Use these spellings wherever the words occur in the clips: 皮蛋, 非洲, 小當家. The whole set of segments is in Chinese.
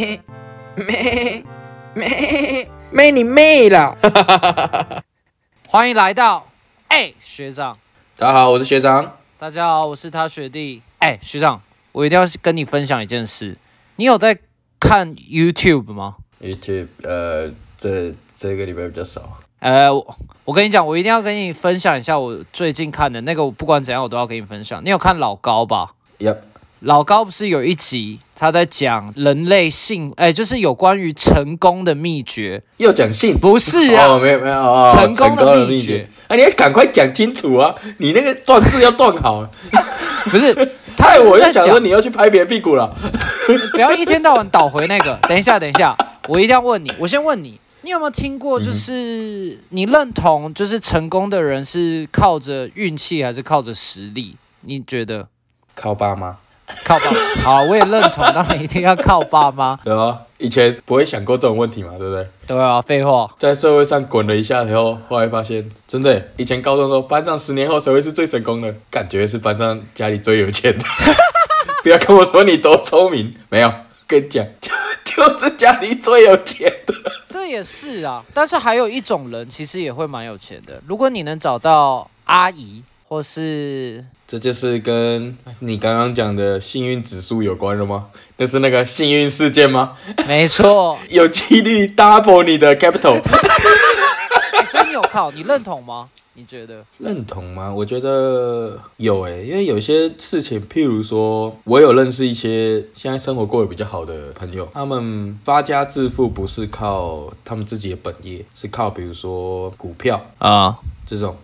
咩咩咩咩你妹啦！欢迎来到学长，大家好，我是学长。大家好，我是他学弟。学长，我一定要跟你分享一件事。你有在看 YouTube 吗 ？YouTube 这个礼拜比较少。我跟你讲，我一定要跟你分享一下我最近看的那个，我不管怎样我都要跟你分享。你有看老高吧 ？Yep。老高不是有一集他在讲人类性，就是有关于成功的秘诀。又讲性？不是啊，没有，成功的秘诀。你要赶快讲清楚啊！你那个断字要断好。不是，我就想说你要去拍别人屁股了。不要一天到晚倒回那个。等一下，我一定要问你。我先问你，你有没有听过？就是你认同，就是成功的人是靠着运气还是靠着实力？你觉得？靠爸妈。靠爸妈，好，我也认同，当然一定要靠爸妈。对啊，以前不会想过这种问题嘛，对不对？对啊，废话。在社会上滚了一下以后，后来发现真的，以前高中说班上10年后谁会是最成功的，感觉是班上家里最有钱的。不要跟我说你多聪明，没有，跟你讲，就是家里最有钱的。这也是啊，但是还有一种人其实也会蛮有钱的，如果你能找到阿姨。或是，这就是跟你刚刚讲的幸运指数有关了吗？那是那个幸运事件吗？没错，有几率 double 你的 capital。所以你有靠，你认同吗？你觉得认同吗？我觉得有因为有些事情，譬如说，我有认识一些现在生活过得比较好的朋友，他们发家致富不是靠他们自己的本业，是靠比如说股票啊。这种，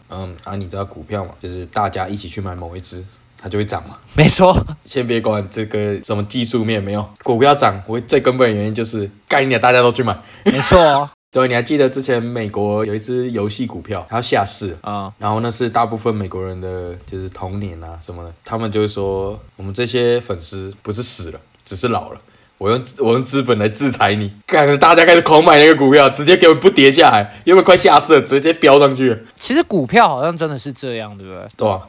你知道股票嘛？就是大家一起去买某一只，它就会涨嘛。没错，先别管这个什么技术面没有，股票涨，我最根本的原因就是概念大家都去买。没错哦。对，你还记得之前美国有一只游戏股票，它下市啊，然后那是大部分美国人的就是童年啊什么的，他们就会说我们这些粉丝不是死了，只是老了。我用资本来制裁你，感觉大家开始狂买那个股票，直接给我不跌下来，因为快下市了，直接飙上去了。其实股票好像真的是这样，对不对？对啊。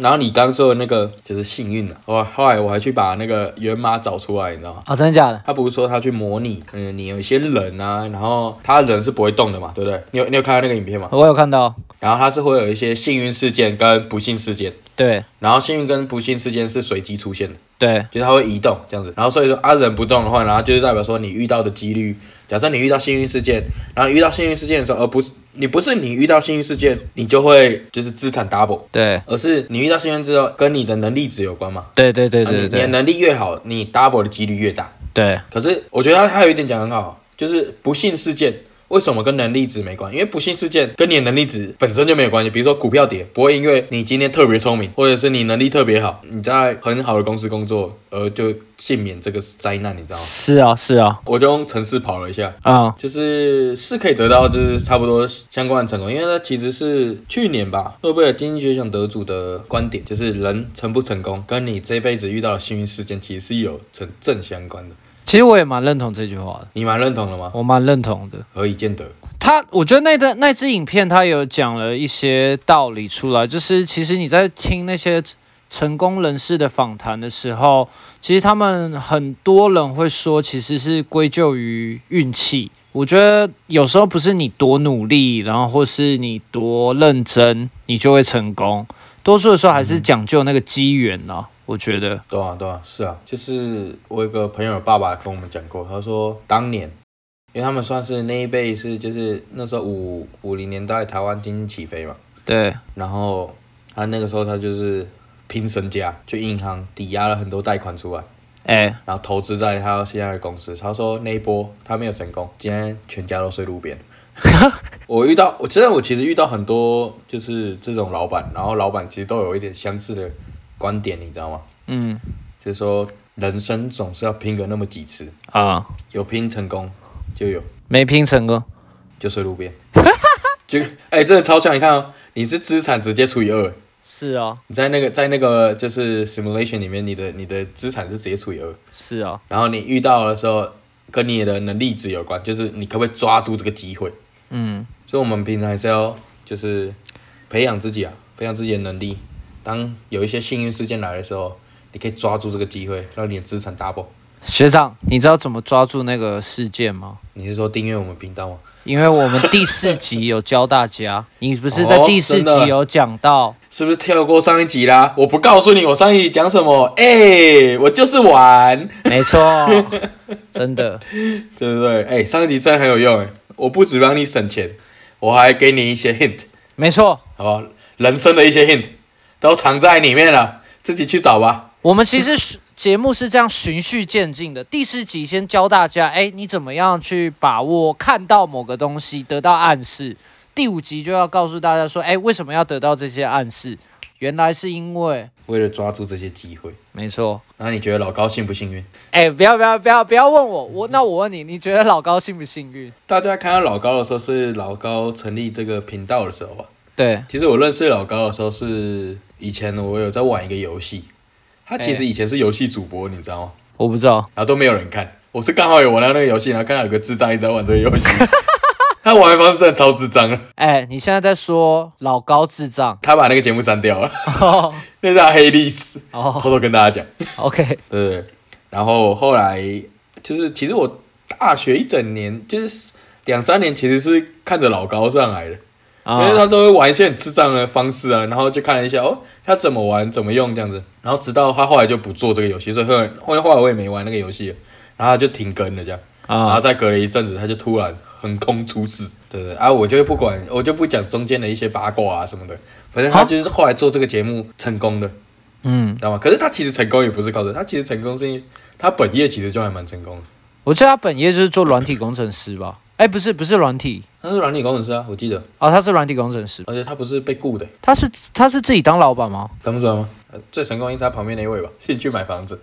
然后你刚说的那个就是幸运的，后来我还去把那个源码找出来，你知道吗？啊，真的假的？他不是说他去模拟，你有一些人啊，然后他人是不会动的嘛，对不对？你有看到那个影片吗？我有看到。然后他是会有一些幸运事件跟不幸事件。对，然后幸运跟不幸事件是随机出现的，对，就是它会移动这样子，然后所以说人不动的话，然后就是代表说你遇到的几率，假设你遇到幸运事件，然后遇到幸运事件的时候，而不是你遇到幸运事件，你就会就是资产 double， 对，而是你遇到幸运之后跟你的能力值有关嘛，对，你的能力越好，你 double 的几率越大，对。可是我觉得他有一点讲很好，就是不幸事件。为什么跟能力值没关？因为不幸事件跟你的能力值本身就没有关系。比如说股票跌，不会因为你今天特别聪明，或者是你能力特别好，你在很好的公司工作，就幸免这个灾难，你知道吗？是啊。我就用程式跑了一下啊，就是可以得到就是差不多相关的成功，因为它其实是去年吧诺贝尔经济学奖得主的观点，就是人成不成功跟你这辈子遇到的幸运事件其实是有成正相关的。其实我也蛮认同这句话的。你蛮认同的吗？我蛮认同的。何以见得？我觉得那支影片他有讲了一些道理出来，就是其实你在听那些成功人士的访谈的时候，其实他们很多人会说，其实是归咎于运气。我觉得有时候不是你多努力，然后或是你多认真，你就会成功。多数的时候还是讲究那个机缘啊。我觉得对啊，是啊，就是我有个朋友的爸爸跟我们讲过，他说当年，因为他们算是那一辈是就是那时候50年代台湾经济起飞嘛，对，然后他那个时候他就是拼身家去银行抵押了很多贷款出来，然后投资在他现在的公司，他说那一波他没有成功，今天全家都睡路边。我其实遇到很多就是这种老板，然后老板其实都有一点相似的观点，你知道吗？就是说人生总是要拼个那么几次啊，有拼成功就有，没拼成功就睡路边。就真的超强！你看哦，你是资产直接除以2。是哦，你在那个就是 simulation 里面，你的资产是直接除以2。是哦，然后你遇到的时候跟你的能力值有关，就是你可不可以抓住这个机会？所以我们平常还是要就是培养自己的能力。当有一些幸运事件来的时候，你可以抓住这个机会，让你的资产 double。学长，你知道怎么抓住那个事件吗？你是说订阅我们频道吗？因为我们第四集有教大家，你不是在第四集有讲到、哦，是不是跳过上一集啦？我不告诉你我上一集讲什么，我就是玩，没错，真的，对不对？上一集真的很有用，我不只让你省钱，我还给你一些 hint， 没错，好，人生的一些 hint 都藏在里面了，自己去找吧。我们其实节目是这样循序渐进的，第四集先教大家，你怎么样去把握看到某个东西得到暗示。第五集就要告诉大家说，为什么要得到这些暗示？原来是因为了抓住这些机会。没错。那你觉得老高幸不幸运？不要问我，那我问你，你觉得老高幸不幸运？大家看到老高的时候是老高成立这个频道的时候吧？对。其实我认识老高的时候是以前我有在玩一个游戏。他其实以前是游戏主播，你知道吗？我不知道，然后都没有人看。我是刚好有玩到那个游戏，然后看到有个智障一直在玩这个游戏，他玩的方式真的超智障了。你现在在说老高智障？他把那个节目删掉了，那是他黑历史。偷偷跟大家讲。OK， 对。然后后来就是，其实我大学一整年，就是2-3年，其实是看着老高上来的。因为他都会玩一些很智障的方式啊，然后就看了一下他怎么玩怎么用这样子，然后直到他后来就不做这个游戏，所以后来我也没玩那个游戏了，然后他就停更了这样，然后再隔了一阵子他就突然横空出世，对不对啊？我就不管，我就不讲中间的一些八卦啊什么的，反正他就是后来做这个节目成功的，知道吗？可是他其实成功也不是靠着，他其实成功是因为他本业其实就还蛮成功的。我记得他本业就是做软体工程师吧。不是软体，他是软体工程师啊，我记得。他是软体工程师，而且他不是被雇的，他是自己当老板吗？当不出来吗？最成功应该是他旁边那一位吧，兴趣买房子。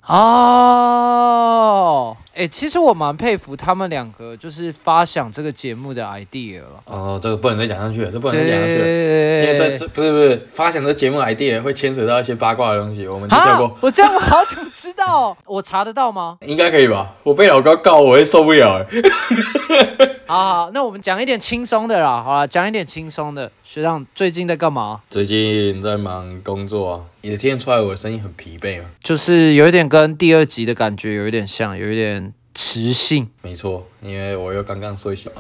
其实我蛮佩服他们两个，就是发想这个节目的 idea 了。这个不能再讲上去了，因为这不是发想这节目 idea 会牵扯到一些八卦的东西，我们就跳过。我这样我好想知道，我查得到吗？应该可以吧？我被老高告，我会受不了好，那我们讲一点轻松的啦。好啦，讲一点轻松的。学长最近在干嘛？最近在忙工作啊。你听得出来我的声音很疲惫吗？就是有一点跟第二集的感觉有一点像，有一点磁性。没错，因为我又刚刚睡醒了。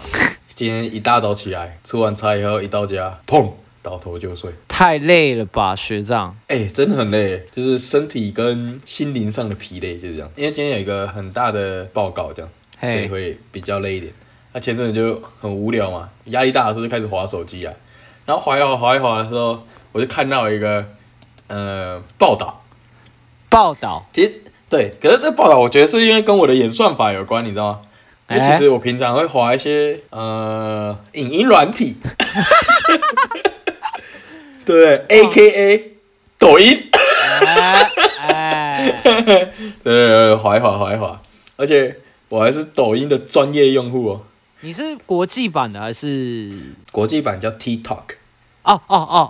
今天一大早起来，吃完菜以后一到家，砰，倒头就睡。太累了吧，学长？真的很累，就是身体跟心灵上的疲累就是这样。因为今天有一个很大的报告这样，所以会比较累一点。他前阵子就很无聊嘛，压力大的时候就开始滑手机啊，然后滑一滑的时候，我就看到一个报道，其实对，可是这报道我觉得是因为跟我的演算法有关，你知道吗？因为其实我平常会滑一些影音软体，对不对？AKA 抖音，对，滑一滑，而且。我还是抖音的专业用户哦。你是国际版的还是？国际版叫 TikTok。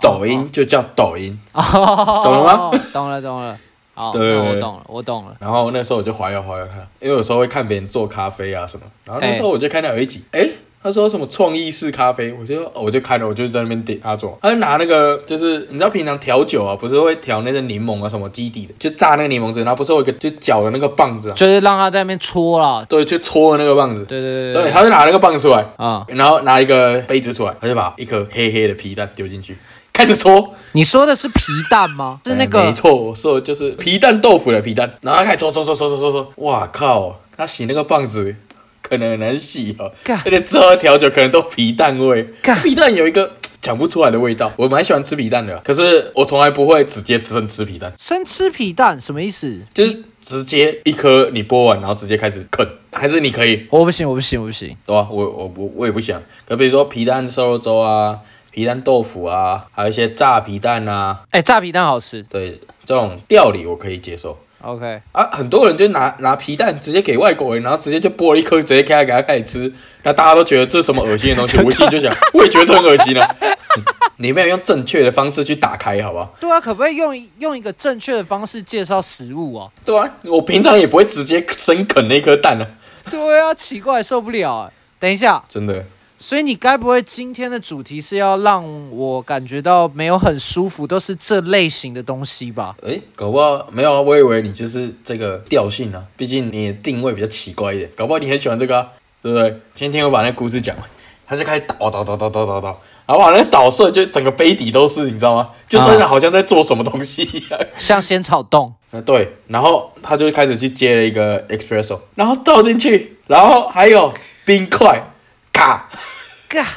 抖音就叫抖音。懂了吗？懂了。好，对，我懂了。然后那时候我就滑一滑看，因为有时候会看别人做咖啡啊什么。然后那时候我就看到有一集，他说什么创意式咖啡，我就看了，我就在那边点他做，他就拿那个就是你知道平常调酒啊，不是会调那个柠檬啊什么基底的，就榨那个柠檬汁，然后不是有一个就搅的那个棒子，就是让他在那边搓啦，对，就搓的那个棒子，对，他就拿那个棒出来啊，然后拿一个杯子出来，他就把一颗黑黑的皮蛋丢进去，开始搓。你说的是皮蛋吗？是那个？没错，我说的就是皮蛋豆腐的皮蛋，然后他开始搓，哇靠，他洗那个棒子。可能很难洗哦，而且之后调酒可能都皮蛋味，皮蛋有一个讲不出来的味道。我蛮喜欢吃皮蛋的，可是我从来不会直接生吃皮蛋。生吃皮蛋什么意思？就是直接一颗你剥完，然后直接开始啃，还是你可以？我不行，对啊，我也不想。可比如说皮蛋瘦肉粥啊，皮蛋豆腐啊，还有一些炸皮蛋啊，炸皮蛋好吃。对，这种料理我可以接受。OK 啊，很多人就拿皮蛋直接给外国人，然后直接就剥了一颗，直接给他开始吃，那大家都觉得这是什么恶心的东西，我心里就想，我也觉得这很恶心啊。你没有用正确的方式去打开，好不好？对啊，可不可以用一个正确的方式介绍食物啊？对啊，我平常也不会直接生啃那颗蛋啊。对啊，奇怪，受不了。等一下，真的。所以你该不会今天的主题是要让我感觉到没有很舒服，都是这类型的东西吧？搞不好没有啊，我以为你就是这个调性啊，毕竟你的定位比较奇怪一点，搞不好你很喜欢这个啊，对不对？今天我把那故事讲完，他就开始倒，然后把那倒碎，就整个杯底都是，你知道吗？就真的好像在做什么东西一样，像仙草冻。对，然后他就开始去接了一个 espresso， 然后倒进去，然后还有冰块，嘎。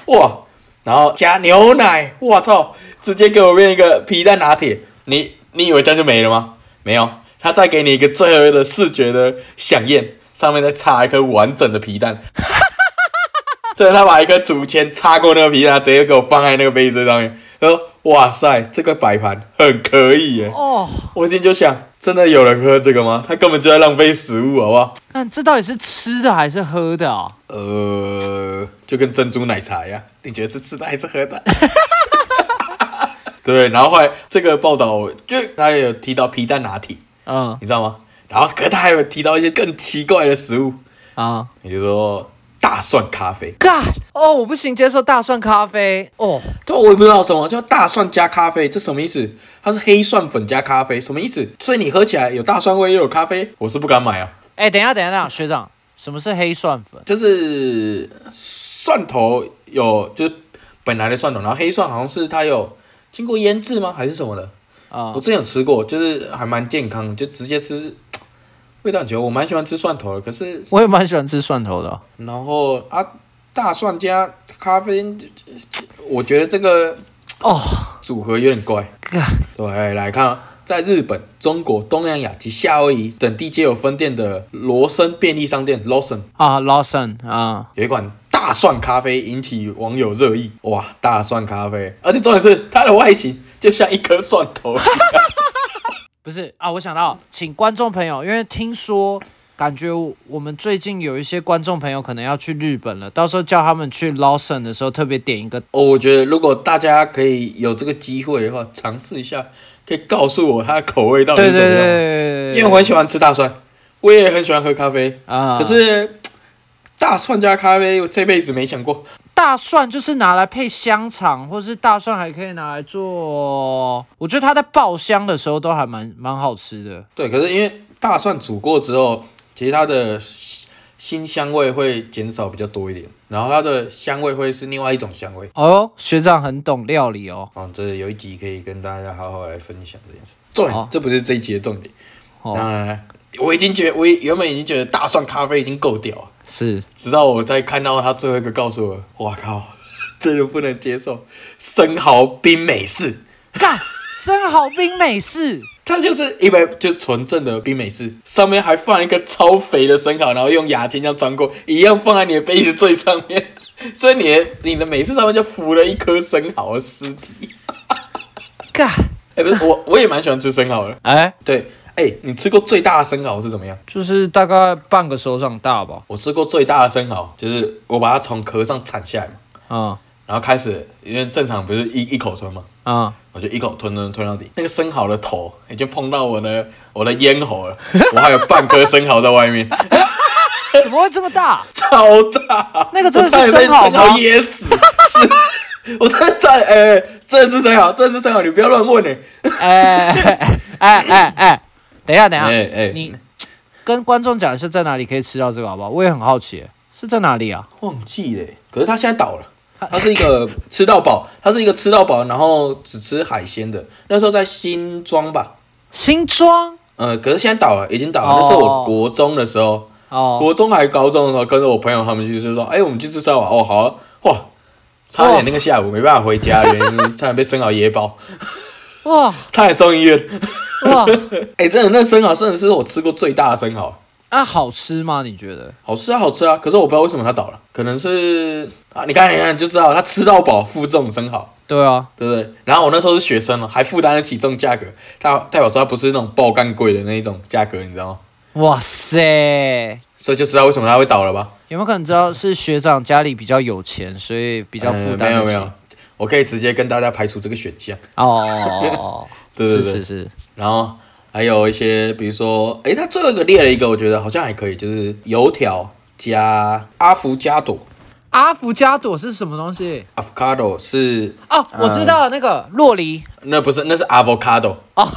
哇，然后加牛奶，哇操，直接给我变一个皮蛋拿铁。你以为这样就没了吗？没有，他再给你一个最后的视觉的饗宴，上面再插一颗完整的皮蛋。最后他把一颗竹签插过那个皮蛋，直接给我放在那个杯子上面。他说：“哇塞，这个摆盘很可以耶。”哦，我今天就想，真的有人喝这个吗？他根本就在浪费食物，好不好？那这到底是吃的还是喝的啊？就跟珍珠奶茶一样，你觉得是吃的还是喝的？对，然后后来这个报道就他也有提到皮蛋拿铁，你知道吗？然后可是他还有提到一些更奇怪的食物啊，比如说大蒜咖啡。God， 哦，我不行接受大蒜咖啡哦，对，我也不知道什么叫大蒜加咖啡，这什么意思？它是黑蒜粉加咖啡，什么意思？所以你喝起来有大蒜味又有咖啡，我是不敢买啊。等一下，学长。什么是黑蒜粉？就是蒜头有，就是本来的蒜头，然后黑蒜好像是它有经过腌制吗？还是什么的？我之前有吃过，就是还蛮健康，就直接吃，味道很久。我蛮喜欢吃蒜头的，可是我也蛮喜欢吃蒜头的。然后啊，大蒜加咖啡，我觉得这个组合有点怪。对，来看啊。在日本、中国、东南亚及夏威夷等地皆有分店的罗森便利商店 Lawson 有一款大蒜咖啡引起网友热议。哇，大蒜咖啡，而且重点是它的外形就像一颗蒜头一样。不是啊，我想到，请观众朋友，因为听说感觉我们最近有一些观众朋友可能要去日本了，到时候叫他们去 Lawson 的时候特别点一个。我觉得如果大家可以有这个机会的话，尝试一下。可以告诉我它的口味到底是怎么样？因为我很喜欢吃大蒜，我也很喜欢喝咖啡啊。可是大蒜加咖啡，我这辈子没想过。大蒜就是拿来配香肠，或是大蒜还可以拿来做。我觉得它在爆香的时候都还蛮好吃的。对，可是因为大蒜煮过之后，其实它的辛香味会减少比较多一点，然后它的香味会是另外一种香味。哦，学长很懂料理哦。这有一集可以跟大家好好来分享这件事。重点，这不是这一集的重点。我原本已经觉得大蒜咖啡已经够屌了，是，直到我在看到他最后一个告诉我，哇靠，真的不能接受生蚝冰美式。干，生蚝冰美式。它就是一杯就纯正的冰美式，上面还放一个超肥的生蚝，然后用牙签这样穿过，一样放在你的杯子最上面，所以你的美式上面就浮了一颗生蚝的尸体。God， 不是，我也蛮喜欢吃生蚝的。对，你吃过最大的生蚝是怎么样？就是大概半个手掌大吧。我吃过最大的生蚝，就是我把它从壳上铲下来嘛。然后开始，因为正常不是一口吞嘛，我就一口吞到底。那个生蚝的头已经碰到我的咽喉了，我还有半颗生蚝在外面。怎么会这么大？超大！那个真的是生蚝吗？我差点被生蚝噎死！是，我真的是生蚝，真的是生蚝，你不要乱问等一下，你跟观众讲一下在哪里可以吃到这个好不好？我也很好奇，是在哪里啊？忘记了，可是他现在倒了。它是一个吃到饱，然后只吃海鲜的。那时候在新庄吧，可是现在倒了，已经倒了。那时候我国中的时候，国中还高中的时候，跟着我朋友他们去，就说，我们去吃烧烤。好啊，哇，差点那个下午没办法回家，原因是差点被生蚝噎爆，哇，差点送医院，哇，真的那生蚝真的是我吃过最大的生蚝。好吃吗？你觉得？好吃啊！可是我不知道为什么它倒了，可能是你看就知道，它吃到饱付这种生蚝。对啊，对不对？然后我那时候是学生了，还负担得起这种价格，它代表说它不是那种爆干贵的那一种价格，你知道吗？哇塞！所以就知道为什么它会倒了吧？有没有可能知道是学长家里比较有钱，所以比较负担得起？没有，我可以直接跟大家排除这个选项。对，是，然后。还有一些，比如说，他最后一个列了一个，我觉得好像还可以，就是油条加阿芙加朵。阿芙加朵是什么东西 ？Avocado 是哦，我知道了那个洛梨。那不是，那是 avocado。哦，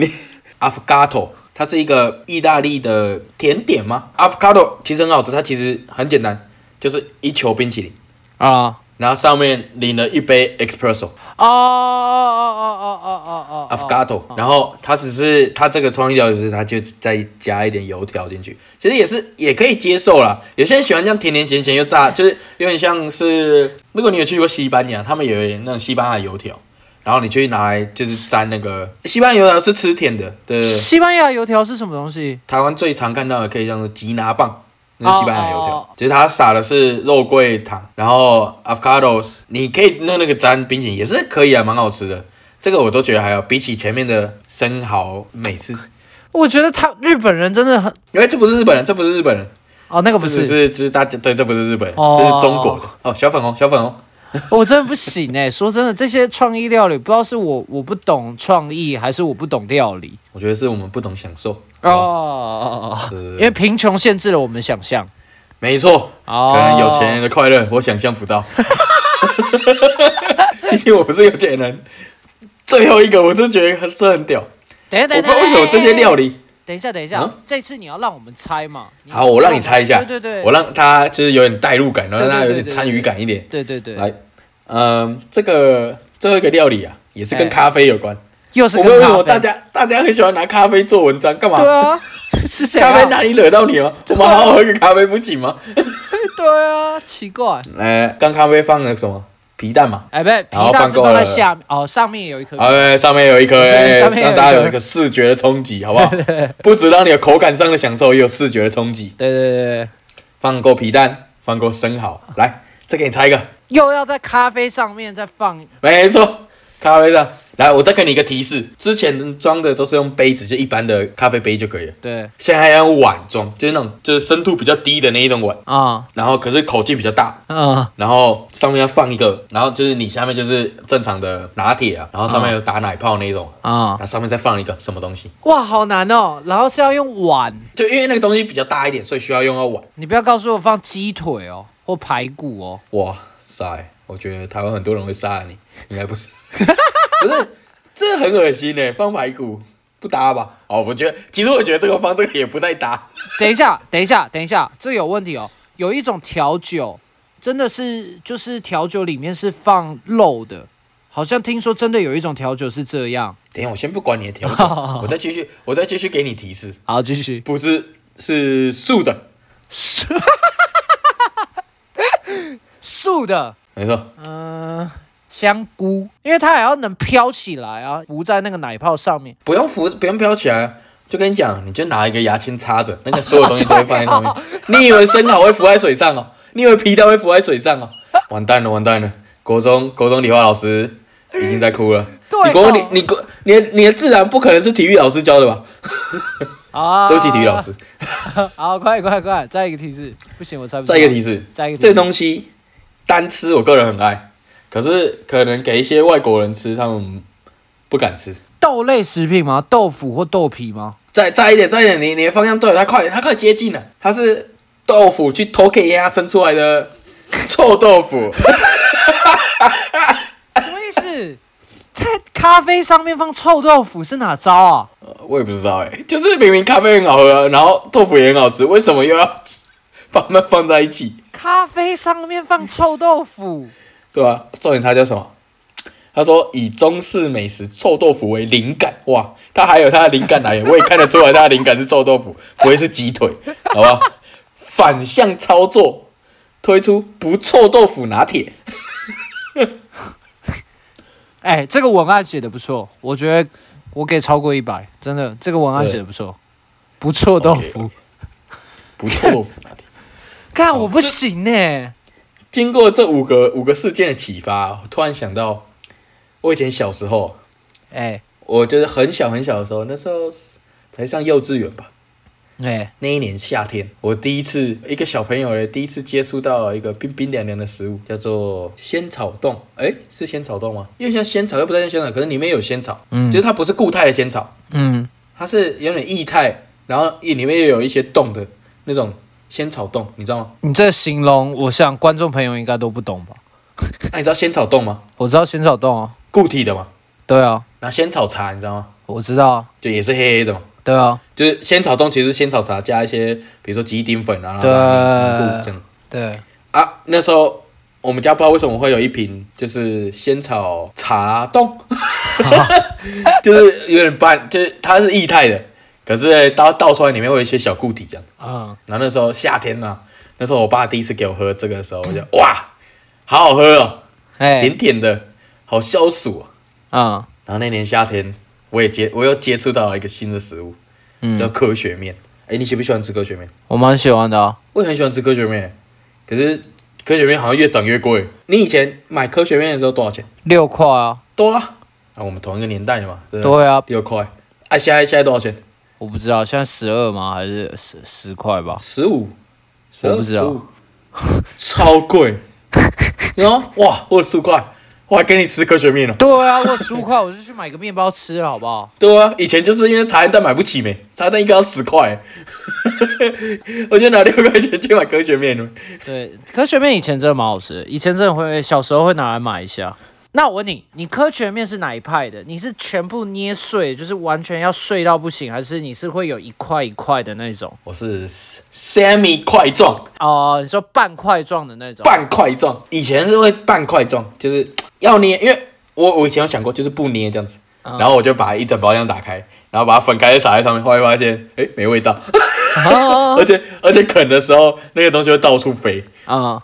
你 avocado 它是一个意大利的甜点吗 ？Avocado 其实很好吃，它其实很简单，就是一球冰淇淋啊。然后上面淋了一杯 espresso， avocado， 然后它只是它这个创意料理就是它就再加一点油条进去，其实也可以接受啦。有些人喜欢这样甜甜咸咸又炸，就是有点像是如果你有去过西班牙，他们有那种西班牙的油条，然后你去拿来就是沾那个西班牙油条是吃甜的，对。西班牙油条是什么东西？台湾最常看到的可以像是吉拿棒。那是西班牙油条， 其实它撒的是肉桂糖，然后 avocados， 你可以弄那个沾冰淇淋也是可以啊，蛮好吃的。这个我都觉得还好，比起前面的生蚝美式，我觉得日本人真的很，因为这不是日本人哦，那个不是，就是大家对，这不是日本人，这是中国的哦，小粉红。我真的不行哎、欸，说真的，这些创意料理不知道是我不懂创意，还是我不懂料理。我觉得是我们不懂享受哦，因为贫穷限制了我们想象。没错，可能有钱人的快乐我想象不到，因为我不是有钱人。最后一个，我真的觉得这很屌。等一下，我不知道为什么这些料理。等一下，这次你要让我们猜嘛？好，我让你猜一下。对，我让他就是有点代入感，然后让他有点参与感一点。对。来，这个最后一个料理啊，也是跟咖啡有关。又是跟咖啡。我为什么大家很喜欢拿咖啡做文章？干嘛？对啊，是这样。咖啡哪里惹到你了？我们好好喝个咖啡不行吗？对啊，奇怪。来，刚咖啡放了什么？皮蛋嘛，哎，不是，皮蛋是放在下面哦，上面有一颗，哎，上面有一颗，哎，让大家有一个视觉的冲击，好不好？不止让你有口感上的享受，也有视觉的冲击。对，放过皮蛋，放过生蚝，来，再给你猜一个，又要在咖啡上面再放，没错，咖啡上。来，我再给你一个提示，之前装的都是用杯子，就一般的咖啡杯就可以了。对，现在还要用碗装，就是那种就是深度比较低的那一种碗啊。然后可是口径比较大啊。然后上面要放一个，然后就是你下面就是正常的拿铁啊，然后上面有打奶泡那一种啊。然后上面再放一个什么东西？哇，好难哦。然后是要用碗，就因为那个东西比较大一点，所以需要用到碗。你不要告诉我放鸡腿哦，或排骨哦。哇塞，我觉得台湾很多人会杀了你，应该不是。不是，这很恶心耶，放排骨不搭吧？哦，其实我觉得这个放这个也不太搭。等一下，这有问题哦。有一种调酒，真的是就是调酒里面是放肉的，好像听说真的有一种调酒是这样。等一下，我先不管你的调酒，我再继续给你提示。好，继续。不是，是素的。素的，没错。香菇，因为它还要能飘起来啊，浮在那个奶泡上面。不用浮，不用飘起来，就跟你讲，你就拿一个牙签插着，那个所有东西都会放在上面。你以为生蚝会浮在水上哦？你以为皮蛋会浮在水上哦？完蛋了！国中理化老师已经在哭了。对、哦，你的自然不可能是体育老师教的吧？啊，对不起，体育老师。好，快，再一个提示，不行，我猜不出。再一个提示，这东西单吃，我个人很爱。可是可能给一些外国人吃，他们不敢吃豆类食品吗？豆腐或豆皮吗？再一点，你的方向对了，它快接近了，它是豆腐去偷给鸭生出来的臭豆腐。什么意思？在咖啡上面放臭豆腐是哪招啊？我也不知道哎，就是明明咖啡很好喝，然后豆腐也很好吃，为什么又要把它们放在一起？咖啡上面放臭豆腐。对啊，重点他叫什么？他说以中式美食臭豆腐为灵感，哇，他还有他的灵感来源，我也看得出来他的灵感是臭豆腐，不会是鸡腿，好不好？反向操作，推出不臭豆腐拿铁。哎、欸，这个文案写的不错，我觉得我给超过100，真的，这个文案写的不错，不臭豆腐， okay. 不臭豆腐拿铁。看我不行呢、欸。经过这五个事件的启发，我突然想到，我以前小时候，我就是很小的时候，那时候才上幼稚园吧，那一年夏天，我一个小朋友第一次接触到了一个冰冰凉凉的食物，叫做仙草冻。是仙草冻吗？因为像仙草又不太像仙草，可是里面有仙草，就是它不是固态的仙草，它是有点液态，然后里面又有一些冻的那种仙草冻，你知道吗？你这形容，我想观众朋友应该都不懂吧？那你知道仙草冻吗？我知道仙草冻啊，固体的嘛。对啊。然后仙草茶，你知道吗？我知道啊，就也是黑黑的嘛。对啊，就是仙草冻，其实仙草茶加一些，比如说鸡丁粉啊，然后这样。对。啊，那时候我们家不知道为什么会有一瓶，就是仙草茶冻，就是有点半，就是它是液态的。可是倒出来里面会有一些小固体这样，嗯，然后那时候夏天啊，那时候我爸第一次给我喝这个的时候，我就哇，好好喝哦，甜甜的，好消暑啊，嗯，然后那年夏天我又接触到了一个新的食物，嗯，叫科学面。哎，你喜不喜欢吃科学面？我蛮喜欢的啊，我也很喜欢吃科学面，可是科学面好像越涨越贵。你以前买科学面的时候多少钱？6块啊，多啊，啊，我们同一个年代的嘛，对啊，6块，啊，现在多少钱？我不知道，现在12吗？还是10块吧？15，我不知道，超贵。然后哇，我有15块，我还跟你吃科学面了。对啊，我15块，我就去买个面包吃了，好不好？对啊，以前就是因为茶叶蛋买不起没，茶叶蛋一个要10块，我就拿6块钱去买科学面了。对，科学面以前真的蛮好吃的，以前真的会小时候会拿来买一下。那我问你，你科学面是哪一派的？你是全部捏碎，就是完全要碎到不行，还是你是会有一块一块的那种？我是 semi 块状哦，你说半块状的那种？半块状，以前是会半块状，就是要捏，因为我以前有想过，就是不捏这样子，嗯，然后我就把一整包这样打开，然后把它分开撒在上面，后来发现哎没味道，哦，而且啃的时候那个东西会到处飞啊，嗯，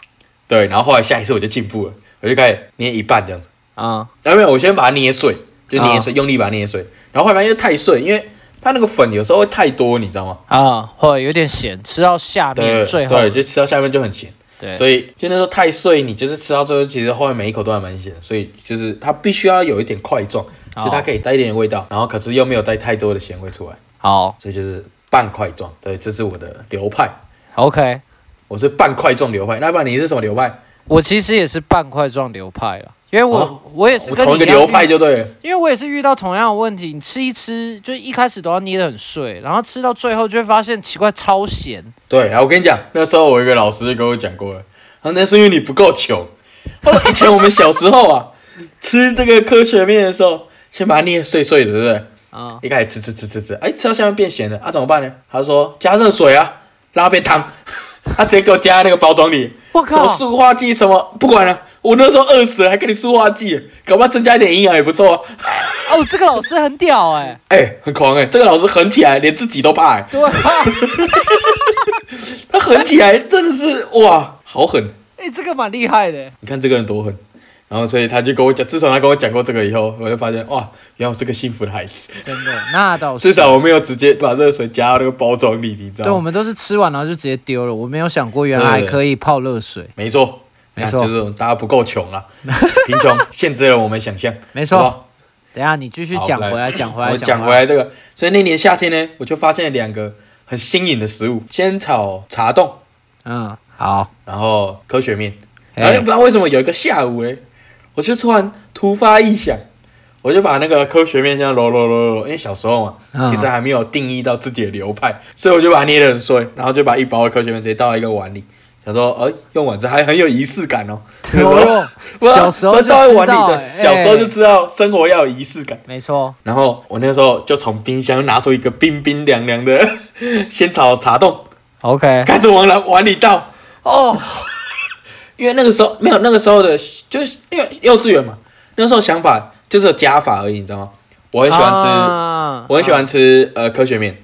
对，然后后来下一次我就进步了，我就开始捏一半这样子。啊，没有，我先把它捏碎，就捏碎，用力把它捏碎，然后后来因为太碎，因为它那个粉有时候会太多，你知道吗？啊，会有点咸，吃到下面最后，对，就吃到下面就很咸，对，所以就那时候太碎，你就是吃到最后，其实后面每一口都还蛮咸，所以就是它必须要有一点块状，就它可以带一点味道，然后可是又没有带太多的咸味出来，好，所以就是半块状，对，这是我的流派 ，OK， 我是半块状流派，那不然你是什么流派？我其实也是半块状流派啦。因为我也是跟你一样，同一个流派就对了。因为我也是遇到同样的问题，你吃一吃，就一开始都要捏得很碎，然后吃到最后就会发现奇怪超咸。对啊，我跟你讲，那时候我一个老师就跟我讲过了，他说那是因为你不够穷。以前我们小时候啊，吃这个科学面的时候，先把它捏碎碎的，对不对？啊，一开始吃，哎，吃到下面变咸了，啊，怎么办呢？他说加热水啊，拉杯汤。他直接给我加在那个包装里，我靠，什么塑化剂什么不管了，啊，我那时候饿死了还给你塑化剂，搞不好增加一点营养也不错啊。哦，这个老师很屌哎，欸，很狂哎，欸，这个老师狠起来连自己都怕哎，欸，对，他狠起来真的是哇，好狠哎，欸，这个蛮厉害的，欸，你看这个人多狠。然后，所以他就跟我讲，自从他跟我讲过这个以后，我就发现哇，原来我是个幸福的孩子。真的，那倒是。至少我没有直接把热水加到那个包装里，你知道吗？对，我们都是吃完然后就直接丢了，我没有想过原来还可以泡热水。没错，没错，就是大家不够穷啊，贫穷限制了我们想象。没错。等一下你继续讲回来这个。所以那年夏天呢，我就发现了2个很新颖的食物：仙草茶冻，嗯，好，然后科学面。然后不知道为什么有一个下午嘞。我就突然突发异想，我就把那个科学面这样揉，因为小时候嘛，其实还没有定义到自己的流派，所以我就把它捏得很碎，然后就把一包的科学面直接倒到一个碗里，想说，用碗子还很有仪式感哦。小时候就知道，小时候就知道生活要有仪式感，没错。然后我那时候就从冰箱拿出一个冰冰凉凉的仙草茶冻 ，OK， 开始往碗里倒，哦。因为那个时候没有，那个时候的就是因为幼稚园嘛，那时候想法就是有加法而已，你知道吗？我很喜欢吃，科学面，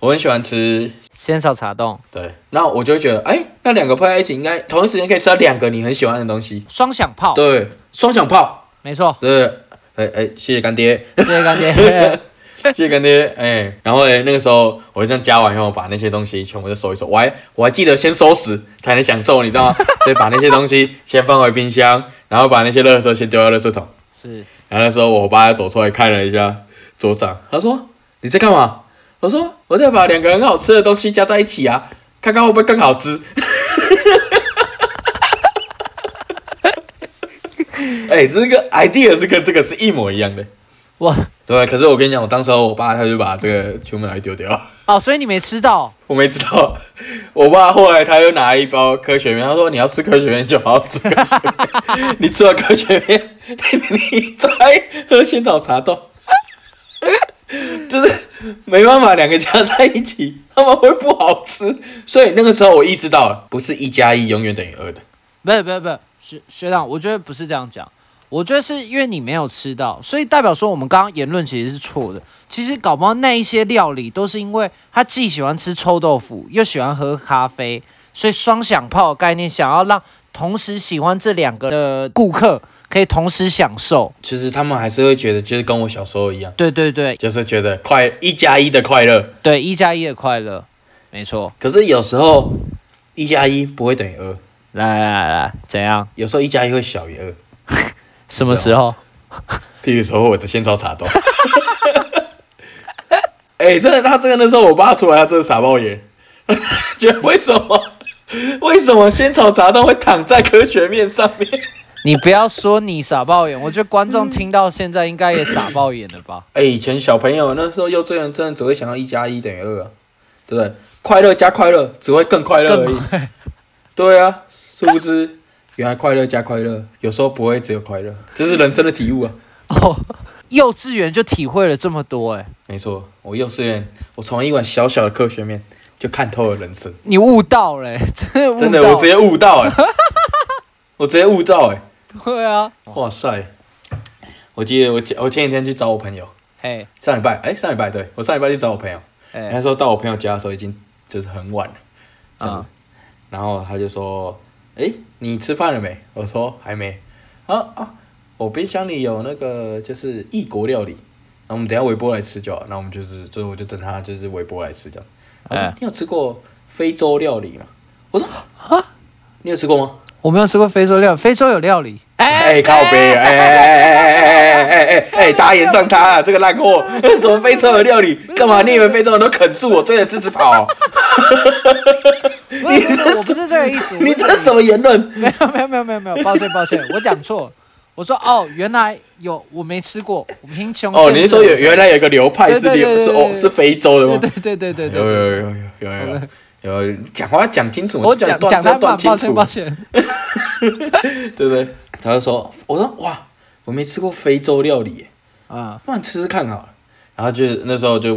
我很喜欢吃仙草茶冻，对，然后我就会觉得，哎，那2个泡在一起，应该同一时间可以吃到2个你很喜欢的东西，双响炮，对，双响炮，没错，对，哎，谢谢干爹，谢谢干爹。谢谢干爹，哎，然后那个时候我就这样加完以后，把那些东西全部就收一收。我还记得先收拾才能享受，你知道吗？所以把那些东西先放回冰箱，然后把那些垃圾先丢到垃圾桶。是。然后那时候我爸走出来看了一下桌上，他说：“你在干嘛？”我说：“我在把2个很好吃的东西加在一起啊，看看会不会更好吃。”哎，这个 idea 是跟这个是一模一样的。哇，对，可是我跟你讲，我当时我爸他就把这个全部拿去丢掉。哦，所以你没吃到？我没吃到。我爸后来他又拿一包科学面，他说你要吃科学面就好好吃科学面，你吃了科学面，你再喝仙草茶冻，就是没办法，两个加在一起他们会不好吃。所以那个时候我意识到了，不是1+1永远等于2的。不是，学长，我觉得不是这样讲。我觉得是因为你没有吃到，所以代表说我们刚刚言论其实是错的。其实搞不好那一些料理都是因为他既喜欢吃臭豆腐，又喜欢喝咖啡，所以双响炮的概念想要让同时喜欢这两个的顾客可以同时享受。其实他们还是会觉得，就是跟我小时候一样。对，就是觉得1+1的快乐。对，1+1的快乐，没错。可是有时候1+1不会等于2。来，怎样？有时候1+1会小于2。什么时候？譬如说我的仙草茶冻。哎、欸，真的，他这个那时候我爸出来，他真的傻爆眼。觉得为什么仙草茶冻会躺在科学面上面？你不要说你傻爆眼，我觉得观众听到现在应该也傻爆眼了吧？哎、欸，以前小朋友那时候幼稚园真的只会想到1+1等于2啊，对不对？快乐加快乐只会更快乐而已。对啊，殊不知。原来快乐加快乐，有时候不会只有快乐，这是人生的体悟啊！哦，幼稚园就体会了这么多哎、欸。没错，我幼稚园，我从一碗小小的科学面就看透了人生。你悟到了、欸，真的，我直接悟到哎、欸，对啊，哇塞！我记得我前几天去找我朋友，嘿、hey ，上礼拜对我上礼拜去找我朋友，哎、hey ，那时候到我朋友家的时候已经就是很晚了，这样子， 然后他就说。哎，你吃饭了没？我说还没。啊，我冰箱里有那个就是异国料理，然后我们等一下微波来吃就好。然后我们就是我就等他就是微波来吃这样。他说、你有吃过非洲料理吗？我说啊，你有吃过吗？我没有吃过非洲料理，非洲有料理。哎，靠北！哎，大言上他啊，这个烂货！什么非洲的料理？干嘛？你以为非洲人都啃树，我追着狮子跑？我不是这个意思。你这是什么言论？没有，抱歉，我讲错。我说哦，原来有，我没吃过，我贫穷。哦，你是说原来有一个流派是非洲的吗？对。有，讲话讲清楚，我讲他断清楚。抱歉。对不对？他就说，我说哇，我没吃过非洲料理耶，啊，不然吃吃看好了。然后就那时候就是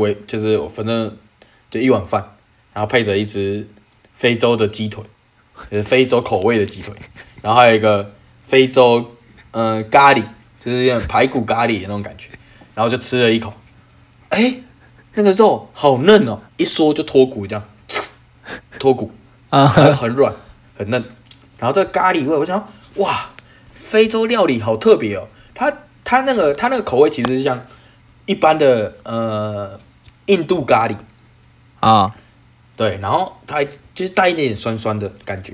我反正就一碗饭，然后配着一只。非洲的鸡腿，就是非洲口味的鸡腿，然后还有一个非洲咖喱，就是有点排骨咖喱的那种感觉，然后就吃了一口，哎，那个肉好嫩哦，一缩就脱骨这样，脱骨啊，很软很嫩，然后这个咖喱味，我想哇，非洲料理好特别哦，它那个口味其实是像一般的印度咖喱啊。对，然后它就是带一点点酸酸的感觉，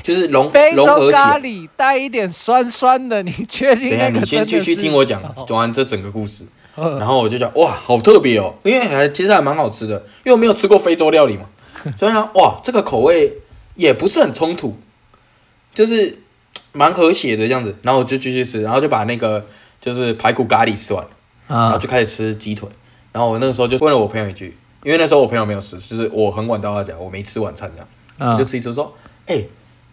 就是融合起来。咖喱带一点酸酸的，你确定？等一下，你先继续听我讲完这整个故事。然后我就想，哇，好特别哦，因为其实还蛮好吃的，因为我没有吃过非洲料理嘛，所以想，哇，这个口味也不是很冲突，就是蛮和谐的这样子。然后我就继续吃，然后就把那个就是排骨咖喱吃完，然后就开始吃鸡腿。然后我那个时候就问了我朋友一句。因为那时候我朋友没有吃，就是我很晚到他家，我没吃晚餐这样，我就吃一吃说，哎，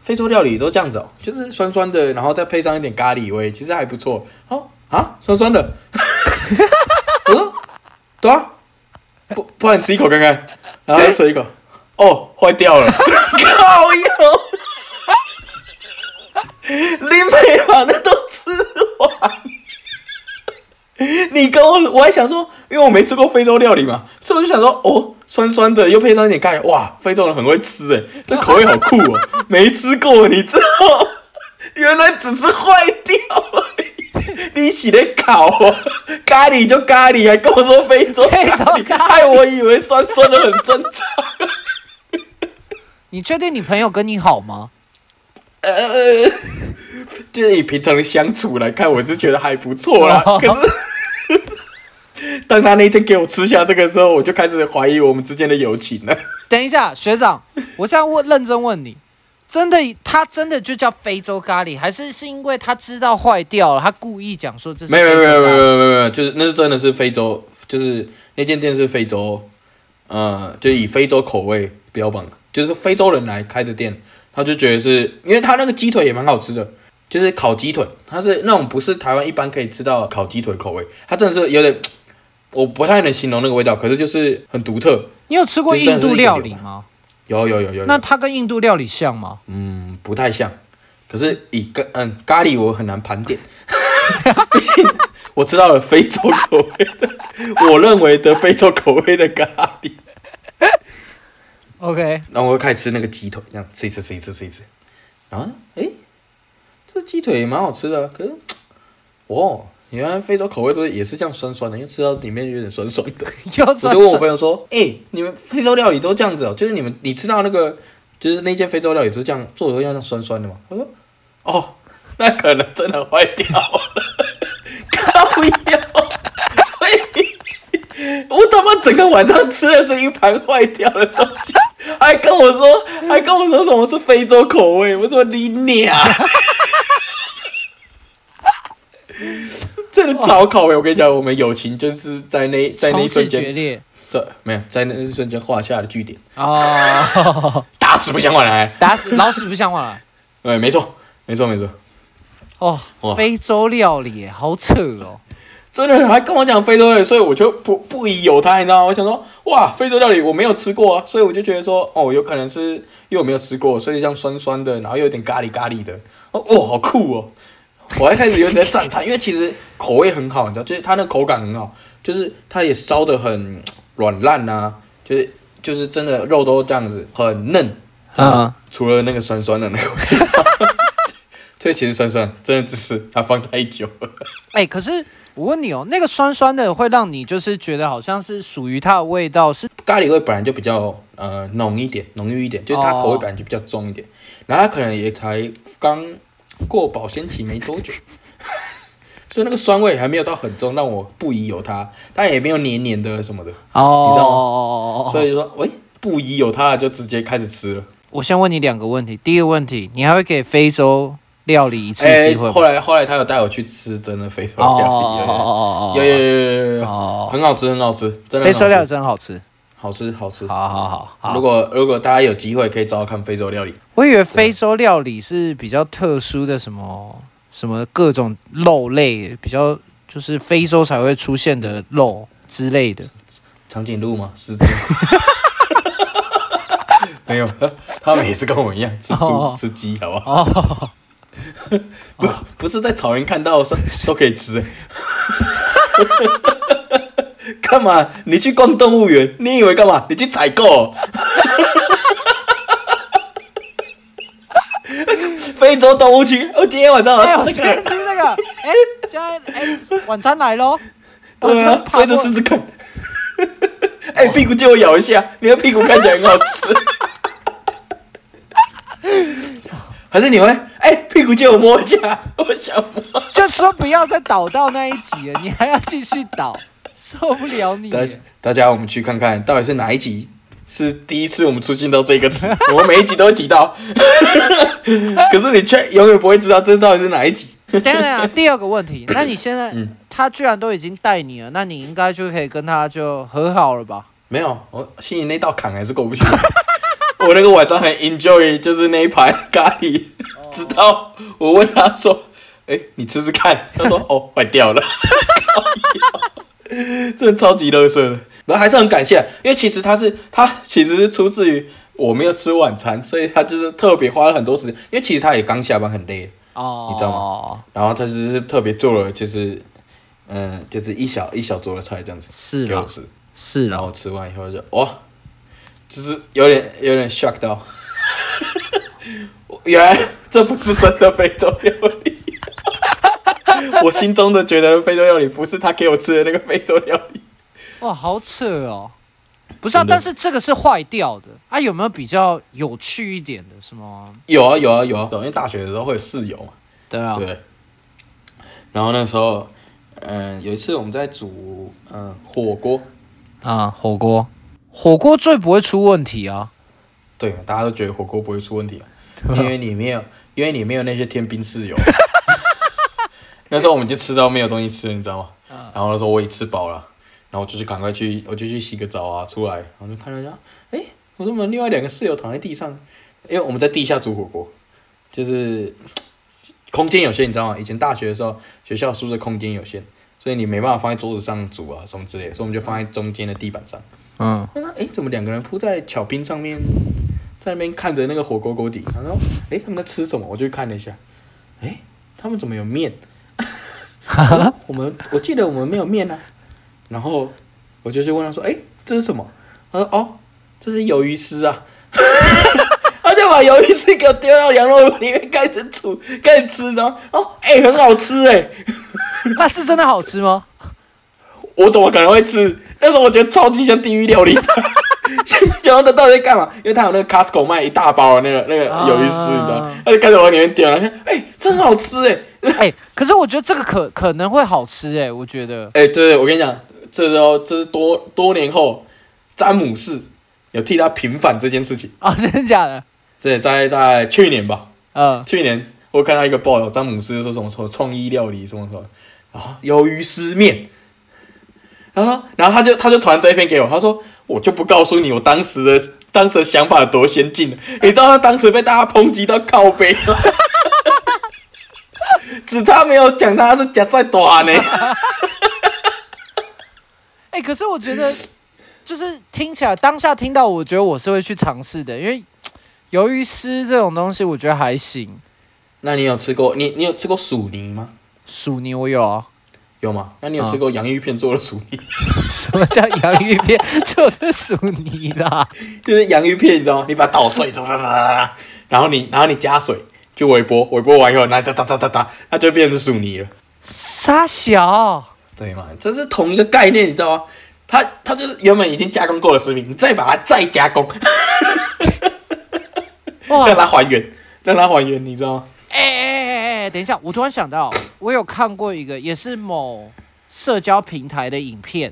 非洲料理都这样子哦，就是酸酸的，然后再配上一点咖喱味，其实还不错。哦啊，酸酸的，我说，对啊，不然吃一口看看，然后吃一口，哦，坏掉了，靠腰，林北把那都吃完。你跟我还想说，因为我没吃过非洲料理嘛，所以我就想说，哦，酸酸的，又配上一点咖喱，哇，非洲人很会吃哎，这口味好酷哦，没吃过，你知道，原来只是坏掉了，你洗的烤哦，咖喱就咖喱，还跟我说非洲咖喱，害我以为酸酸的很正常。你确定你朋友跟你好吗？就是以平常的相处来看，我是觉得还不错啦。可是，当他那天给我吃下这个时候，我就开始怀疑我们之间的友情了。等一下，学长，我现在认真问你，真的，他真的就叫非洲咖喱，还是因为他知道坏掉了，他故意讲说这是？没有，就是那是真的是非洲，就是那间店是非洲就以非洲口味标榜，就是非洲人来开的店，他就觉得是因为他那个鸡腿也蛮好吃的，就是烤鸡腿，它是那种不是台湾一般可以吃到的烤鸡腿口味，它真的是有点我不太能形容那个味道，可是就是很独特。你有吃过印度料理吗？有。那它跟印度料理像吗？嗯，不太像。可是咖喱我很难盘点，毕竟我吃到了非洲口味的，我认为的非洲口味的咖喱。OK， 然后我就开始吃那个鸡腿，这样吃一次，然后这鸡腿也蛮好吃的，可是哇，原来非洲口味都也是这样酸酸的，因为吃到里面有点酸酸的。我就问我朋友说：“你们非洲料理都这样子哦？就是你吃到那个就是那间非洲料理都这样做的，像酸酸的嘛？”他说：“哦，那可能真的坏掉了，靠腰。”所以，我他妈整个晚上吃的是一盘坏掉的东西，还跟我说什么是非洲口味？我说你娘！真的糟糕我跟你讲，我们友情就是在那一瞬间决裂，对，没有在那一瞬间画下了句点哦，打死不相往来，打死老死不相往来，对，没错。哦，非洲料理好扯哦，真的还跟我讲非洲料理，所以我就不疑有他，你知道吗？我想说，哇，非洲料理我没有吃过啊，所以我就觉得说，哦，有可能是因为我没有吃过，所以像酸酸的，然后又有点咖喱的，哦，好酷哦。我还开始有点在赞叹，因为其实口味很好，你知道，就是它那口感很好，就是它也烧得很软烂啊，就是真的肉都这样子很嫩啊，除了那个酸酸的那个味道，所以其实酸酸真的只是它放太久了。可是我问你哦，那个酸酸的会让你就是觉得好像是属于它的味道，是咖喱味本来就比较浓郁一点，就是它口味本来就比较重一点，然后它可能也才刚过保鲜期没多久，所以那个酸味还没有到很重，让我不疑有它，但也没有黏黏的什么的你知道吗？所以就说，不疑有它，就直接开始吃了。我先问你两个问题，第一个问题，你还会给非洲料理一次机会吗？后来他有带我去吃真的非洲料理，有，很好吃，真的非洲料理真的好吃，好。如果大家有机会可以找我看非洲料理。我以为非洲料理是比较特殊的什么各种肉类，比较就是非洲才会出现的肉之类的。长颈鹿吗？狮子？没有，他们也是跟我一样吃猪、吃鸡，好不好？不是在草原看到的都可以吃、欸。干嘛？你去逛动物园？你以为干嘛？你去采购？非洲动物区，今天晚上要吃这个，吃这个。现在晚餐来咯，对啊，追着狮子看。屁股借我咬一下，你的屁股看起来很好吃。还是你会屁股借我摸一下，我想摸。就说不要再倒到那一集了，你还要继续倒。受不了你！大家，我们去看看到底是哪一集是第一次我们出现到这个词，我们每一集都会提到，可是你却永远不会知道这到底是哪一集。等一下，第二个问题，那你现在他居然都已经带你了，那你应该就可以跟他就和好了吧？没有，我心里那道坎还是过不去。我那个晚上很 enjoy， 就是那一盘咖喱，直到我问他说：“你吃吃看。”他说：“哦，坏掉了。”真的超级垃圾的，然后还是很感谢，因为其实他其实是出自于我没有吃晚餐，所以他就是特别花了很多时间，因为其实他也刚下班很累哦，你知道吗？然后他就是特别做了就是就是一小桌的菜这样子是给我吃，是，然后我吃完以后就哇，就是有点 shock 到，原来这不是真的非洲料理。我心中的觉得非洲料理不是他给我吃的那个非洲料理，哇，好扯哦！不是啊，但是这个是坏掉的啊，有没有比较有趣一点的什么？有啊，因为大学的时候会有室友嘛，对啊，然后那时候，有一次我们在煮火锅最不会出问题啊，对，大家都觉得火锅不会出问题、啊，因为你没有那些天兵室友。那时候我们就吃到没有东西吃，你知道吗？然后那时候我也吃饱了，然后我就去赶快去，我就去洗个澡啊，出来，然后就看到一下，哎，我怎么另外两个室友躺在地上？因为我们在地下煮火锅，就是空间有限，你知道吗？以前大学的时候，学校宿舍空间有限，所以你没办法放在桌子上煮啊什么之类的，所以我们就放在中间的地板上。嗯，哎，怎么两个人铺在巧拼上面，在那边看着那个火锅锅底？然后，哎，他们在吃什么？我就看了一下，哎，他们怎么有面？我记得我们没有面啊。然后我就去问他说：“哎，这是什么？”他说：“哦，这是鱿鱼丝啊。”他就把鱿鱼丝给我丢到羊肉炉里面开始煮，开始吃，然后哦，哎，很好吃哎。那是真的好吃吗？我怎么可能会吃？那时候我觉得超级像地狱料理的。想要他到底在干嘛？因为他有那个 Costco 卖一大包的那个鱿鱼丝，你知道吗？他就开始往里面丢，然后看，哎，真好吃哎。哎，可是我觉得这个可能会好吃哎，我觉得。哎，对，我跟你讲。这是多年后，詹姆士有替他平反这件事情啊、哦！真的假的？对，在去年吧，去年我看到一个报道，詹姆士说什么说创意料理什么什么，然后鱿鱼丝面，然后他就传这一篇给我，他说我就不告诉你我当时的想法有多先进了，你知道他当时被大家抨击到靠背吗？只差没有讲他是假赛短呢。哎、欸，可是我觉得，就是听起来当下听到，我觉得我是会去尝试的，因为鱿鱼丝这种东西，我觉得还行。那你有吃过你有吃过薯泥吗？薯泥我有啊，有吗？那你有吃过洋芋片做的薯泥？什么叫洋芋片做的薯泥啦？就是洋芋片，你知道吗？你把它捣碎，然后你加水去微波，微波完以后，那哒哒哒哒哒，它就变成薯泥了。傻小。对嘛，这是同一个概念，你知道吗？它就是原本已经加工过的食品，你再把它再加工，让它还原，你知道吗？哎，等一下，我突然想到，我有看过一个也是某社交平台的影片，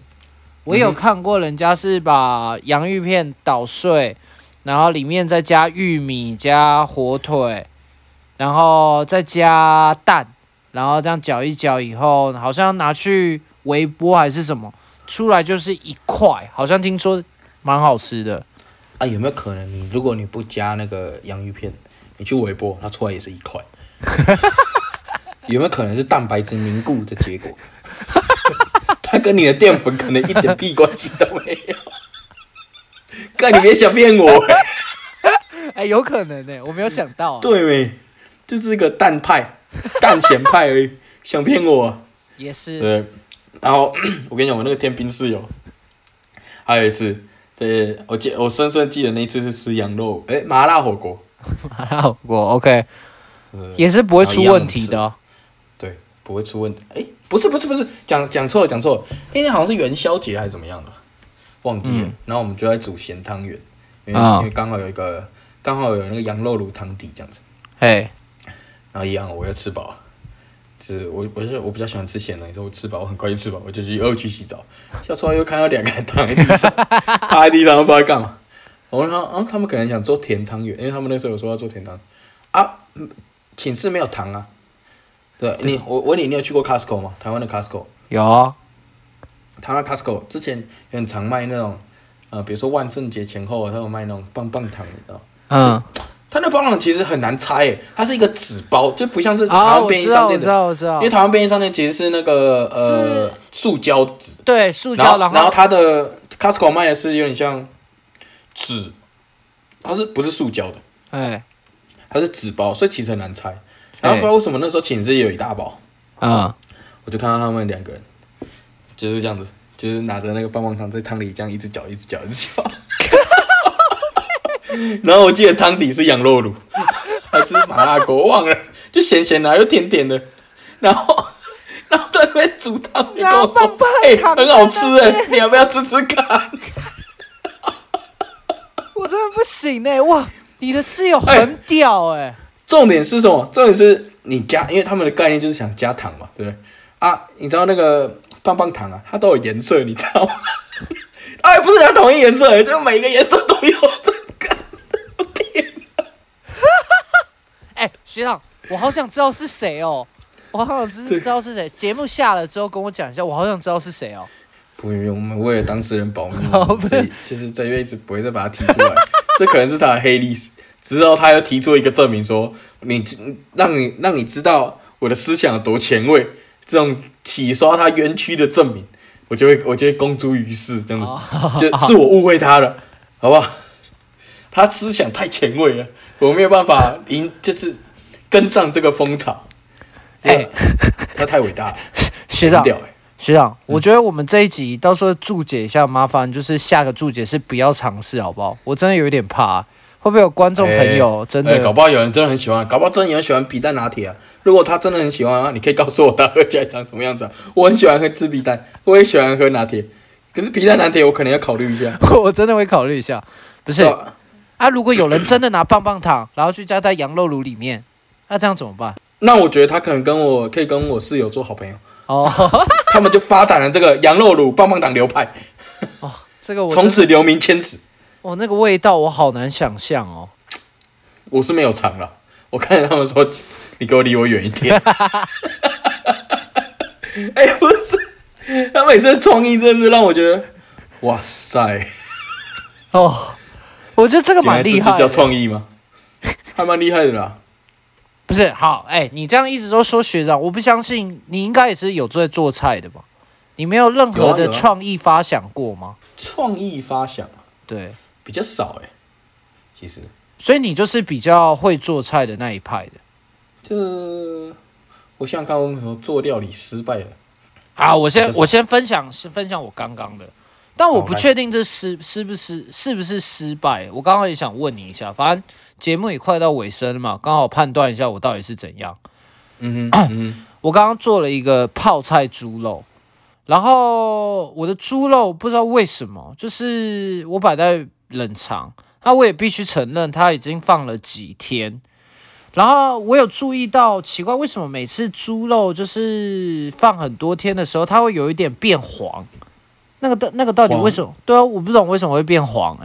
我有看过人家是把洋芋片捣碎，然后里面再加玉米、加火腿，然后再加蛋。然后这样搅一搅以后，好像拿去微波还是什么，出来就是一块，好像听说蛮好吃的。啊，有没有可能你如果你不加那个洋芋片，你去微波，它出来也是一块？有没有可能是蛋白质凝固的结果？它跟你的淀粉可能一点屁关系都没有。干，你别想骗我、欸！哎、欸，有可能哎、欸，我没有想到、啊。对没，就是一个蛋派。蛋咸派而已，想骗我、啊、也是。对，然后我跟你讲，我那个天兵室友，还有一次，对我深深记得那一次是吃羊肉，麻辣火锅，OK， 也是不会出问题的、哦，对，不会出问题。哎，不是，讲错了，因为好像是元宵节还是怎么样的，忘记了。然后我们就在煮咸汤圆，因为刚好有那个羊肉炉汤底这样子，嘿。然后一样，我要吃饱，就是我比较喜欢吃咸的，你说我吃饱，我很快就吃饱，我就去洗澡。下出来又看到两个人躺在地上，趴在地上不知道干嘛。我说他们可能想做甜汤圆，因为他们那时候有说要做甜汤啊，寝室没有糖啊。对，我问你，你有去过 Costco 吗？台湾的 Costco 有、啊，台湾 Costco 之前也很常卖那种，比如说万圣节前后，他有卖那种棒棒糖，你知道？嗯。它那棒棒其实很难拆诶，它是一个纸包，就不像是台湾便利商店的。我知道。因为台湾便利商店其实是那个塑胶纸。对，塑胶。然后它的 Costco 卖的是有点像纸，它是不是塑胶的？哎，它是纸包，所以其实很难拆。然后不知道为什么那时候寝室也有一大包。啊、嗯！我就看到他们两个人就是这样子，就是拿着那个棒棒糖在汤里这样一直搅，一直搅，一直搅。然后我记得汤底是羊肉卤，还是麻辣锅，忘了，就咸咸的又甜甜的。然后在那边煮汤，你跟我说，很好吃哎，你要不要吃吃看？我真的不行哎，哇，你的室友很屌哎。重点是什么？重点是你加，因为他们的概念就是想加糖嘛，对不对？啊，你知道那个棒棒糖啊，它都有颜色，你知道吗？哎，不是它同一颜色，就是每一个颜色都有。学长，我好想知道是谁哦！我好想知道是谁。节目下了之后跟我讲一下，我好想知道是谁哦。不用，我们为了当事人保密，就是这辈子不会再把它提出来。这可能是他的黑历史。之后他又提出一个证明说，让你知道我的思想有多前卫，这种洗刷他冤屈的证明，我就会公诸于世，这样子，就是我误会他了，好不好？他思想太前卫了，我没有办法就是跟上这个风潮。他太伟大了，学长。学长，我觉得我们这一集到时候注解一下，麻烦就是下个注解是不要尝试，好不好？我真的有一点怕，会不会有观众朋友真的？搞不好有人真的很喜欢，搞不好真的有人喜欢皮蛋拿铁啊！如果他真的很喜欢啊，你可以告诉我他喝起来长什么样子啊！我很喜欢喝吃皮蛋，我也喜欢喝拿铁，可是皮蛋拿铁我可能要考虑一下。我真的会考虑一下，不是啊？如果有人真的拿棒棒糖，然后去加在羊肉炉里面，那这样怎么办？那我觉得他可能可以跟我室友做好朋友。他们就发展了这个羊肉卤棒棒糖流派，这个从此留名千史。哇，那个味道我好难想象哦。我是没有尝了，我看着他们说：“你给我离我远一点。”不是，他每次的创意真是让我觉得，哇塞！哦，我觉得这个蛮厉害的。这就叫创意吗？还蛮厉害的啦。不是好你这样一直都说学长，我不相信你应该也是有在做菜的吧？你没有任何的创意发想过吗？创意发想，对，比较少其实。所以你就是比较会做菜的那一派的。就是我想看我们什么做料理失败了。好，我先分享我刚刚的，但我不确定这是不是失败。我刚刚也想问你一下，反正节目也快到尾声了嘛，刚好判断一下我到底是怎样。我刚刚做了一个泡菜猪肉，然后我的猪肉不知道为什么，就是我摆在冷藏，那我也必须承认它已经放了几天。然后我有注意到，奇怪，为什么每次猪肉就是放很多天的时候，它会有一点变黄？那个到底为什么？对啊，我不懂为什么会变黄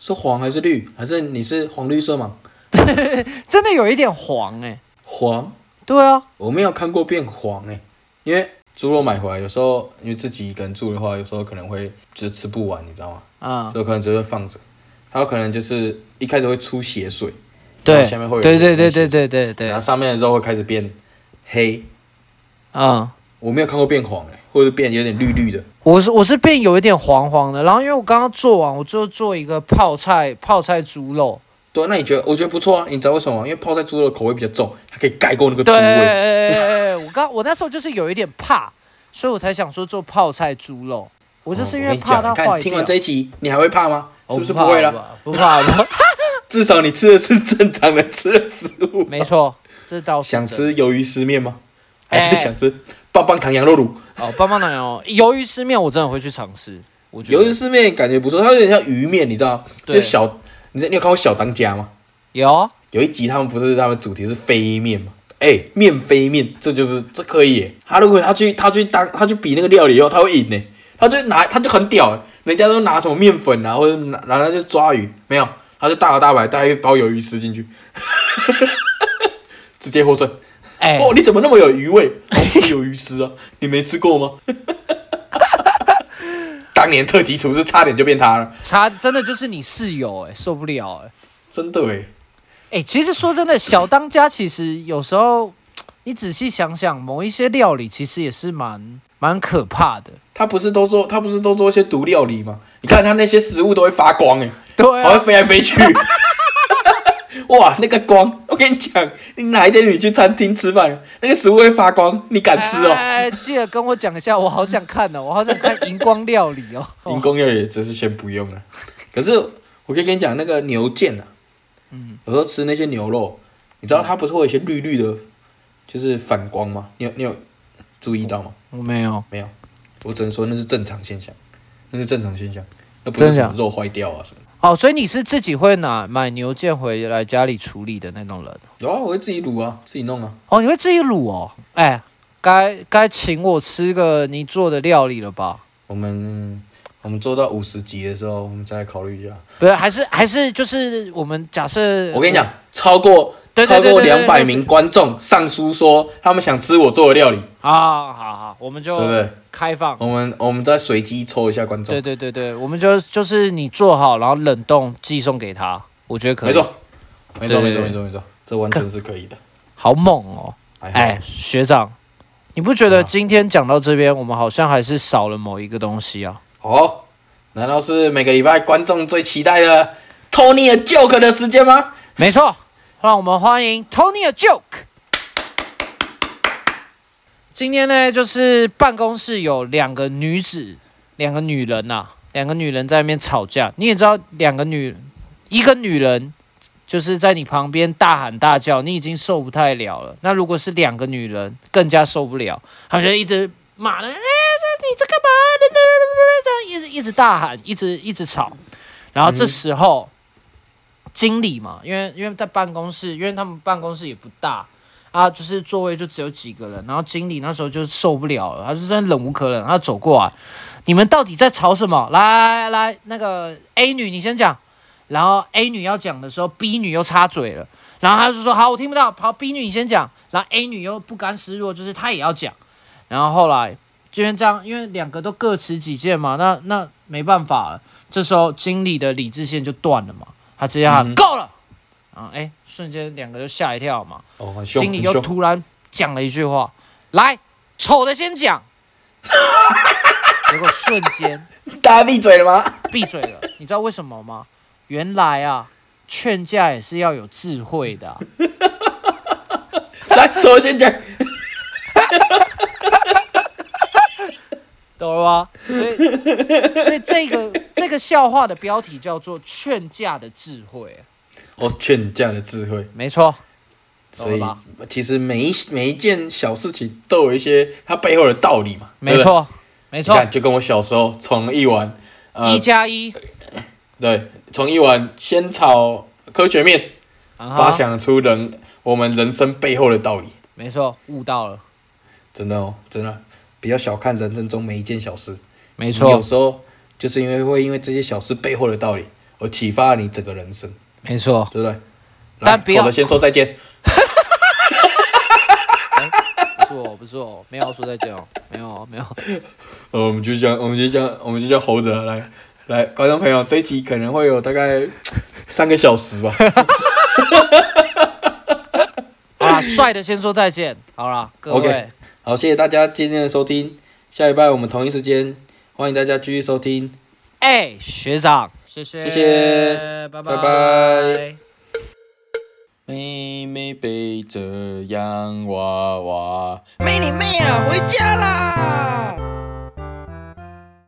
是黄还是绿？还是你是黄绿色吗？真的有一点黄黄？对啊，我没有看过变黄因为猪肉买回来有时候因为自己一个人住的话，有时候可能会就是吃不完，你知道吗？所以可能就会放着，还有可能就是一开始会出血水，对，下面会有对，然后上面的肉会开始变黑我没有看过变黄或者变有点绿绿的。我是变有一点黄黄的，然后因为我刚刚做完，我就做一个泡菜猪肉。对，那你觉得？我觉得不错啊，你知道为什么吗？因为泡菜猪肉口味比较重，它可以盖过那个猪味。对，我那时候就是有一点怕，所以我才想说做泡菜猪肉。我就是因为怕它坏掉。听完这一集，你还会怕吗？是不是不会了？不怕了，至少你吃的是正常人吃的食物。没错，这倒是。想吃鱿鱼丝面吗？还是想吃棒棒糖羊肉卤？棒棒糖羊肉鱿鱼丝面我真的会去尝试。我觉得鱿鱼丝面感觉不错，它有点像鱼面，你知道吗？就小，你有看过《小当家》吗？有。有一集他们主题是飞面嘛？面飞面，这可以。他如果他去比那个料理以后，他会赢。他就很屌。人家都拿什么面粉啊，或者然后就抓鱼，没有，他就大摇大摆带一包鱿鱼丝进去，直接获胜。你怎么那么有鱼味？有鱼丝啊，你没吃过吗？当年特级厨师差点就变他了，真的就是你室友受不了真的其实说真的，小当家其实有时候你仔细想想，某一些料理其实也是蛮可怕的。他不是都做一些毒料理吗？你看他那些食物都会发光对啊，还会飞来飞去。哇，那个光！我跟你讲，你哪一天你去餐厅吃饭，那个食物会发光，你敢吃哦？记得跟我讲一下，我好想看哦，我好想看荧光料理哦。荧光料理真是先不用了。可是我可以跟你讲，那个牛腱有时候吃那些牛肉，你知道它不是会有一些绿绿的，就是反光吗？你有注意到吗？我没有，我只能说那是正常现象，那不是什么肉坏掉啊什么。所以你是自己会买牛腱回来家里处理的那种人？有啊，我会自己卤啊，自己弄啊。你会自己卤哦？该请我吃个你做的料理了吧？我们做到50集的时候，我们再来考虑一下。不是，还是就是我们假设，我跟你讲，超过超过200名观众上书说他们想吃我做的料理。好好好，我们就开放，对对我们再随机抽一下观众。对对对对，我们就是你做好，然后冷冻寄送给他，我觉得可以。没错，没错，没错，这完全是可以的。好猛哦！哎，学长，你不觉得今天讲到这边，我们好像还是少了某一个东西啊？哦，难道是每个礼拜观众最期待的 Tony a Joke 的时间吗？没错，让我们欢迎 Tony a Joke。今天呢，就是办公室有两个女人在那边吵架。你也知道，一个女人就是在你旁边大喊大叫，你已经受不太了了。那如果是两个女人，更加受不了，她就一直骂人，你在干嘛？这样一直大喊，一直吵。然后这时候，经理嘛，因为在办公室，因为他们办公室也不大啊，就是座位就只有几个人。然后经理那时候就受不了了，他就真的忍无可忍，他走过来，你们到底在吵什么？来，那个 A 女你先讲。然后 A 女要讲的时候 ，B 女又插嘴了，然后他就说好，我听不到，好 B 女你先讲。然后 A 女又不甘示弱，就是她也要讲。然后后来就这样，因为两个都各持己见嘛，那没办法了。这时候经理的理智线就断了嘛，他直接喊够了，啊哎，瞬间两个就吓一跳嘛。哦，很凶。经理又突然讲了一句话，来，丑的先讲。结果瞬间大家闭嘴了吗？闭嘴了。你知道为什么吗？原来啊，劝架也是要有智慧的啊。来，丑的先讲。懂了吗？所以这个笑话的标题叫做“劝架的智慧”。哦，劝架的智慧，没错。所以其实每一件小事情都有一些它背后的道理嘛。没错，没错。你看，就跟我小时候从一碗1+1，对，从一碗仙草科学面发想出我们人生背后的道理。没错，悟到了。真的哦，真的。比较小看人生中每一件小事，没错，有时候就是因为这些小事背后的道理，而启发了你整个人生，没错，对不对？但不要丑的先说再见。不是我，没有说再见哦，没有。我们就叫猴子来，观众朋友，这一集可能会有大概3个小时吧。啊，帅的先说再见，好啦，各位。Okay.好，谢谢大家今天的收听。下礼拜我们同一时间，欢迎大家继续收听。哎，学长，谢谢，拜拜。妹妹背着洋娃娃，妹你妹啊，回家啦！